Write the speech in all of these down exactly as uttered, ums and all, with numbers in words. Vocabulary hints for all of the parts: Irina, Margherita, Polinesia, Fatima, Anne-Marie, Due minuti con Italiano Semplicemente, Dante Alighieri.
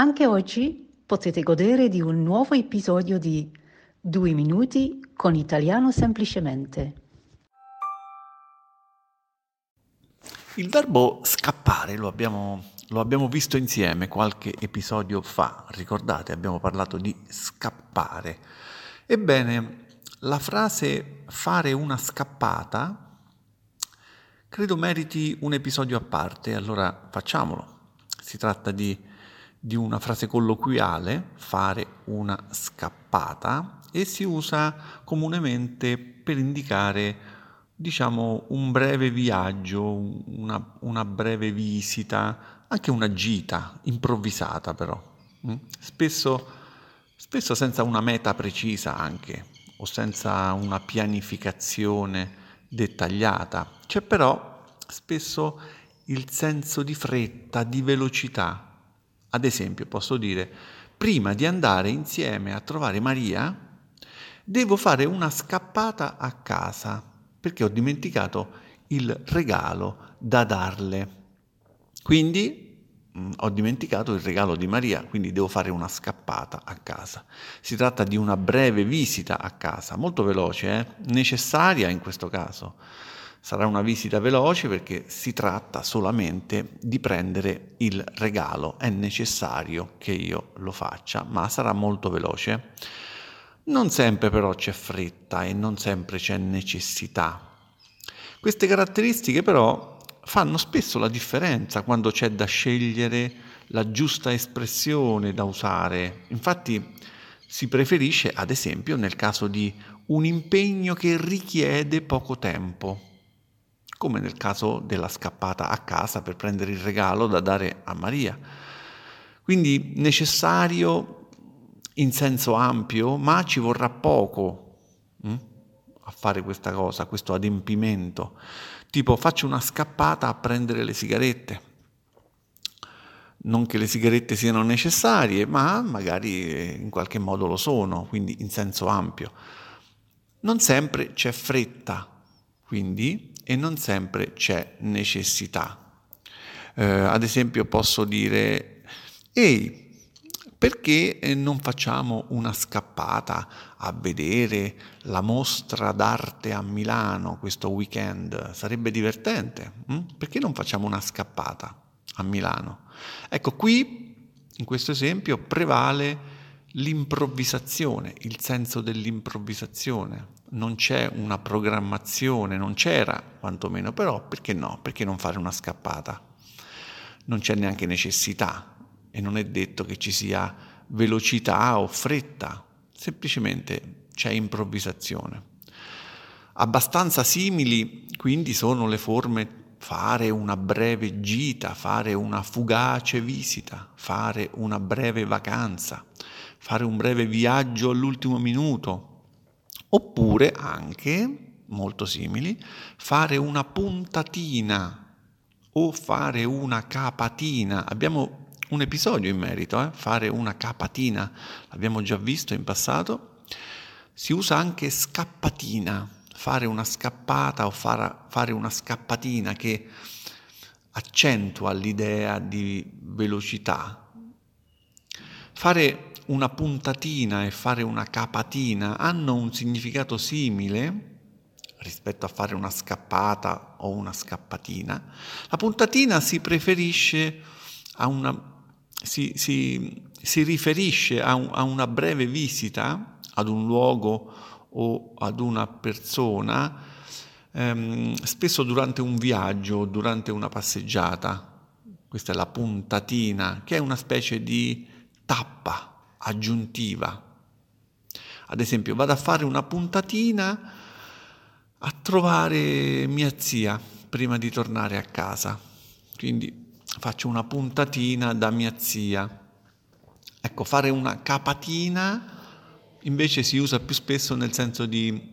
Anche oggi potete godere di un nuovo episodio di Due minuti con Italiano Semplicemente. Il verbo scappare lo abbiamo, lo abbiamo visto insieme qualche episodio fa, ricordate? Abbiamo parlato di scappare. Ebbene, la frase fare una scappata credo meriti un episodio a parte, allora facciamolo. Si tratta di di una frase colloquiale, fare una scappata, e si usa comunemente per indicare, diciamo, un breve viaggio, una, una breve visita, anche una gita improvvisata, però spesso, spesso senza una meta precisa anche, o senza una pianificazione dettagliata. C'è però spesso il senso di fretta, di velocità. Ad esempio, posso dire, prima di andare insieme a trovare Maria, devo fare una scappata a casa, perché ho dimenticato il regalo da darle. Quindi, mh, ho dimenticato il regalo di Maria, quindi devo fare una scappata a casa. Si tratta di una breve visita a casa, molto veloce, eh? necessaria in questo caso. Sarà una visita veloce perché si tratta solamente di prendere il regalo, è necessario che io lo faccia, ma sarà molto veloce. Non sempre però c'è fretta e non sempre c'è necessità. Queste caratteristiche però fanno spesso la differenza quando c'è da scegliere la giusta espressione da usare. Infatti si preferisce, ad esempio, nel caso di un impegno che richiede poco tempo, come nel caso della scappata a casa per prendere il regalo da dare a Maria. Quindi necessario in senso ampio, ma ci vorrà poco hm? a fare questa cosa, questo adempimento. Tipo, faccio una scappata a prendere le sigarette. Non che le sigarette siano necessarie, ma magari in qualche modo lo sono, quindi in senso ampio. Non sempre c'è fretta, quindi... e non sempre c'è necessità. Eh, ad esempio posso dire, ehi, perché non facciamo una scappata a vedere la mostra d'arte a Milano questo weekend? Sarebbe divertente. Hm? Perché non facciamo una scappata a Milano? Ecco, qui, in questo esempio, prevale l'improvvisazione, il senso dell'improvvisazione. Non c'è una programmazione, non c'era quantomeno, però perché no? Perché non fare una scappata? Non c'è neanche necessità e non è detto che ci sia velocità o fretta, semplicemente c'è improvvisazione. Abbastanza simili quindi sono le forme fare una breve gita, fare una fugace visita, fare una breve vacanza, fare un breve viaggio all'ultimo minuto, oppure anche, molto simili, fare una puntatina o fare una capatina. Abbiamo un episodio in merito, eh? fare una capatina, l'abbiamo già visto in passato. Si usa anche scappatina, fare una scappata o fare una scappatina, che accentua l'idea di velocità. Fare una puntatina e fare una capatina hanno un significato simile rispetto a fare una scappata o una scappatina. La puntatina si preferisce a una si, si, si riferisce a, un, a una breve visita ad un luogo o ad una persona, ehm, spesso durante un viaggio o durante una passeggiata. Questa è la puntatina, che è una specie di tappa aggiuntiva. Ad esempio, vado a fare una puntatina a trovare mia zia prima di tornare a casa, quindi faccio una puntatina da mia zia. Ecco, fare una capatina invece si usa più spesso nel senso di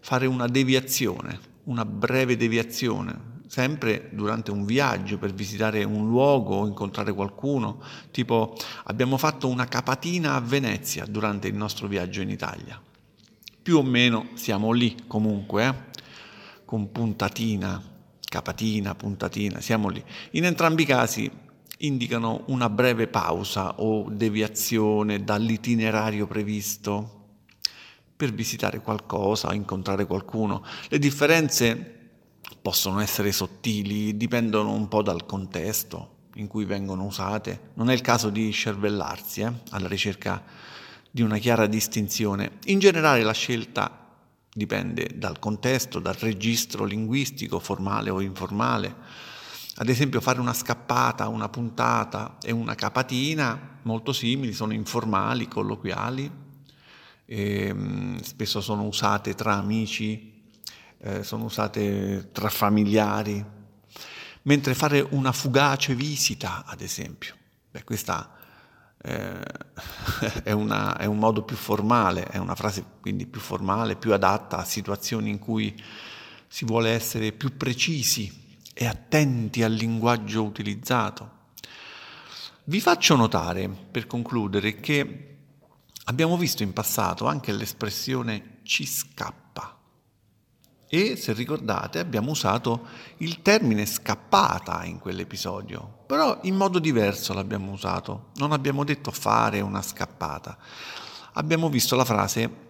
fare una deviazione, una breve deviazione, sempre durante un viaggio per visitare un luogo o incontrare qualcuno. Tipo, abbiamo fatto una capatina a Venezia durante il nostro viaggio in Italia. Più o meno siamo lì comunque, eh? con puntatina, capatina, puntatina, siamo lì. In entrambi i casi indicano una breve pausa o deviazione dall'itinerario previsto per visitare qualcosa o incontrare qualcuno. Le differenze possono essere sottili, dipendono un po' dal contesto in cui vengono usate. Non è il caso di scervellarsi eh, alla ricerca di una chiara distinzione. In generale la scelta dipende dal contesto, dal registro linguistico, formale o informale. Ad esempio, fare una scappata, una puntata e una capatina molto simili, sono informali, colloquiali, e spesso sono usate tra amici, eh, sono usate tra familiari, mentre fare una fugace visita, ad esempio, beh, questa eh, è, una, è un modo più formale, è una frase quindi più formale, più adatta a situazioni in cui si vuole essere più precisi e attenti al linguaggio utilizzato. Vi faccio notare, per concludere, che abbiamo visto in passato anche l'espressione ci scappa e, se ricordate, abbiamo usato il termine scappata in quell'episodio, però in modo diverso l'abbiamo usato. Non abbiamo detto fare una scappata. Abbiamo visto la frase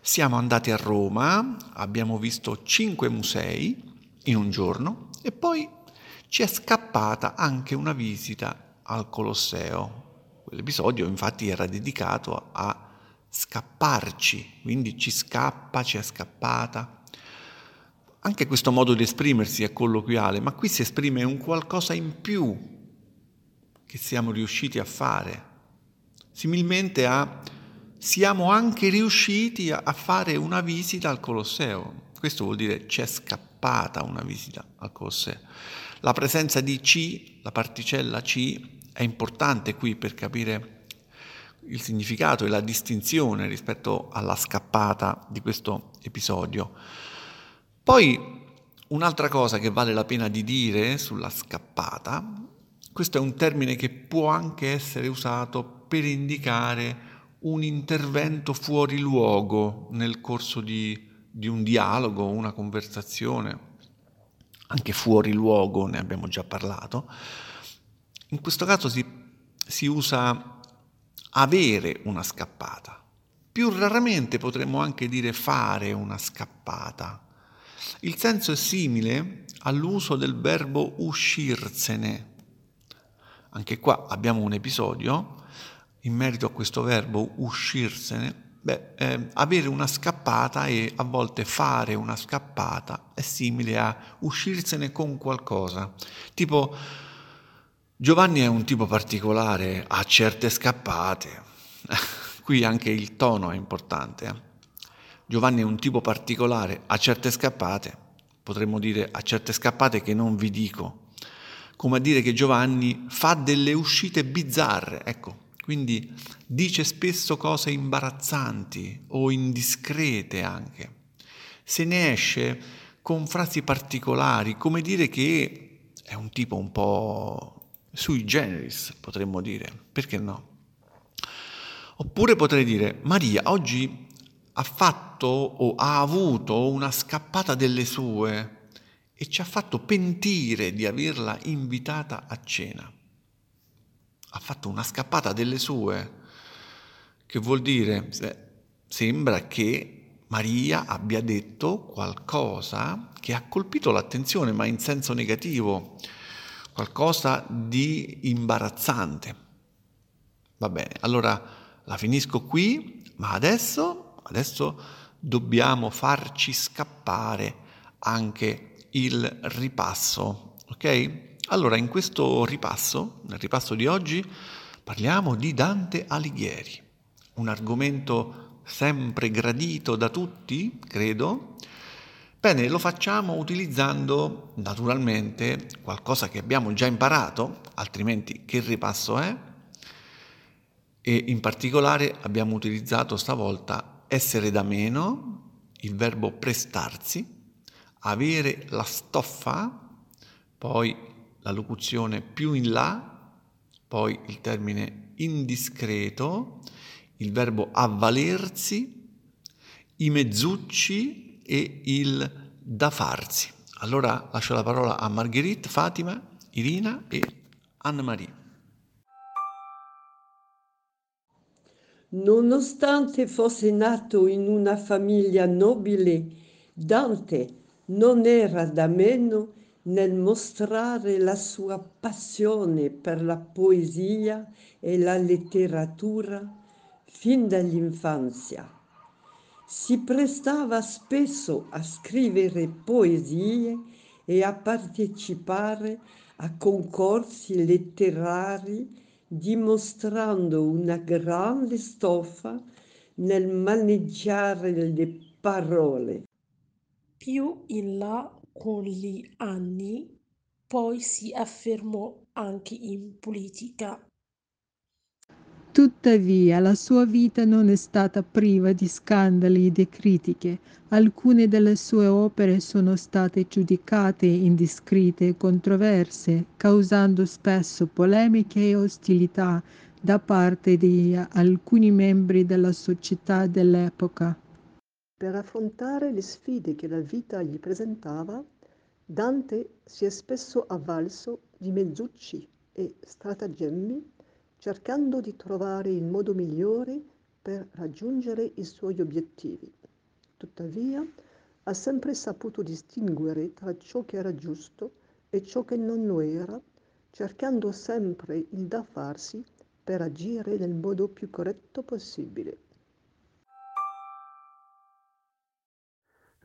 siamo andati a Roma, abbiamo visto cinque musei in un giorno e poi ci è scappata anche una visita al Colosseo. Quell'episodio infatti era dedicato a scapparci, quindi ci scappa, ci è scappata. Anche questo modo di esprimersi è colloquiale, ma qui si esprime un qualcosa in più che siamo riusciti a fare, similmente a siamo anche riusciti a fare una visita al Colosseo. Questo vuol dire ci è scappata una visita al Colosseo. La presenza di ci, la particella ci, è importante qui per capire il significato e la distinzione rispetto alla scappata di questo episodio. Poi un'altra cosa che vale la pena di dire sulla scappata, questo è un termine che può anche essere usato per indicare un intervento fuori luogo nel corso di di un dialogo, una conversazione, anche fuori luogo, ne abbiamo già parlato. In questo caso si, si usa avere una scappata. Più raramente potremmo anche dire fare una scappata. Il senso è simile all'uso del verbo uscirsene. Anche qua abbiamo un episodio in merito a questo verbo uscirsene. Beh, eh, avere una scappata e a volte fare una scappata è simile a uscirsene con qualcosa. Tipo, Giovanni è un tipo particolare, ha certe scappate. Qui anche il tono è importante. Eh? Giovanni è un tipo particolare, ha certe scappate. Potremmo dire ha certe scappate che non vi dico. Come a dire che Giovanni fa delle uscite bizzarre, ecco. Quindi dice spesso cose imbarazzanti o indiscrete anche. Se ne esce con frasi particolari, come dire che è un tipo un po' sui generis, potremmo dire. Perché no? Oppure potrei dire, Maria oggi ha fatto o ha avuto una scappata delle sue e ci ha fatto pentire di averla invitata a cena. Ha fatto una scappata delle sue, che vuol dire sembra che Maria abbia detto qualcosa che ha colpito l'attenzione, ma in senso negativo, qualcosa di imbarazzante. Va bene, allora la finisco qui, ma adesso, adesso dobbiamo farci scappare anche il ripasso, ok? Allora, in questo ripasso, nel ripasso di oggi, parliamo di Dante Alighieri, un argomento sempre gradito da tutti, credo. Bene, lo facciamo utilizzando naturalmente qualcosa che abbiamo già imparato, altrimenti che ripasso è? E in particolare abbiamo utilizzato stavolta essere da meno, il verbo prestarsi, avere la stoffa, poi la locuzione più in là, poi il termine indiscreto, il verbo avvalersi, i mezzucci e il da farsi. Allora lascio la parola a Margherita, Fatima, Irina e Anne-Marie. Nonostante fosse nato in una famiglia nobile, Dante non era da meno nel mostrare la sua passione per la poesia e la letteratura fin dall'infanzia. Si prestava spesso a scrivere poesie e a partecipare a concorsi letterari, dimostrando una grande stoffa nel maneggiare le parole. Più in là con gli anni, poi si affermò anche in politica. Tuttavia, la sua vita non è stata priva di scandali e di critiche. Alcune delle sue opere sono state giudicate indiscrete e controverse, causando spesso polemiche e ostilità da parte di alcuni membri della società dell'epoca. Per affrontare le sfide che la vita gli presentava, Dante si è spesso avvalso di mezzucci e stratagemmi, cercando di trovare il modo migliore per raggiungere i suoi obiettivi. Tuttavia, ha sempre saputo distinguere tra ciò che era giusto e ciò che non lo era, cercando sempre il da farsi per agire nel modo più corretto possibile.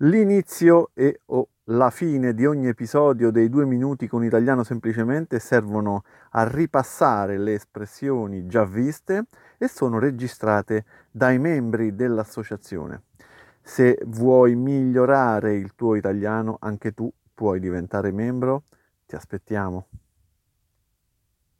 L'inizio e o la fine di ogni episodio dei Due minuti con Italiano Semplicemente servono a ripassare le espressioni già viste e sono registrate dai membri dell'associazione. Se vuoi migliorare il tuo italiano, anche tu puoi diventare membro. Ti aspettiamo!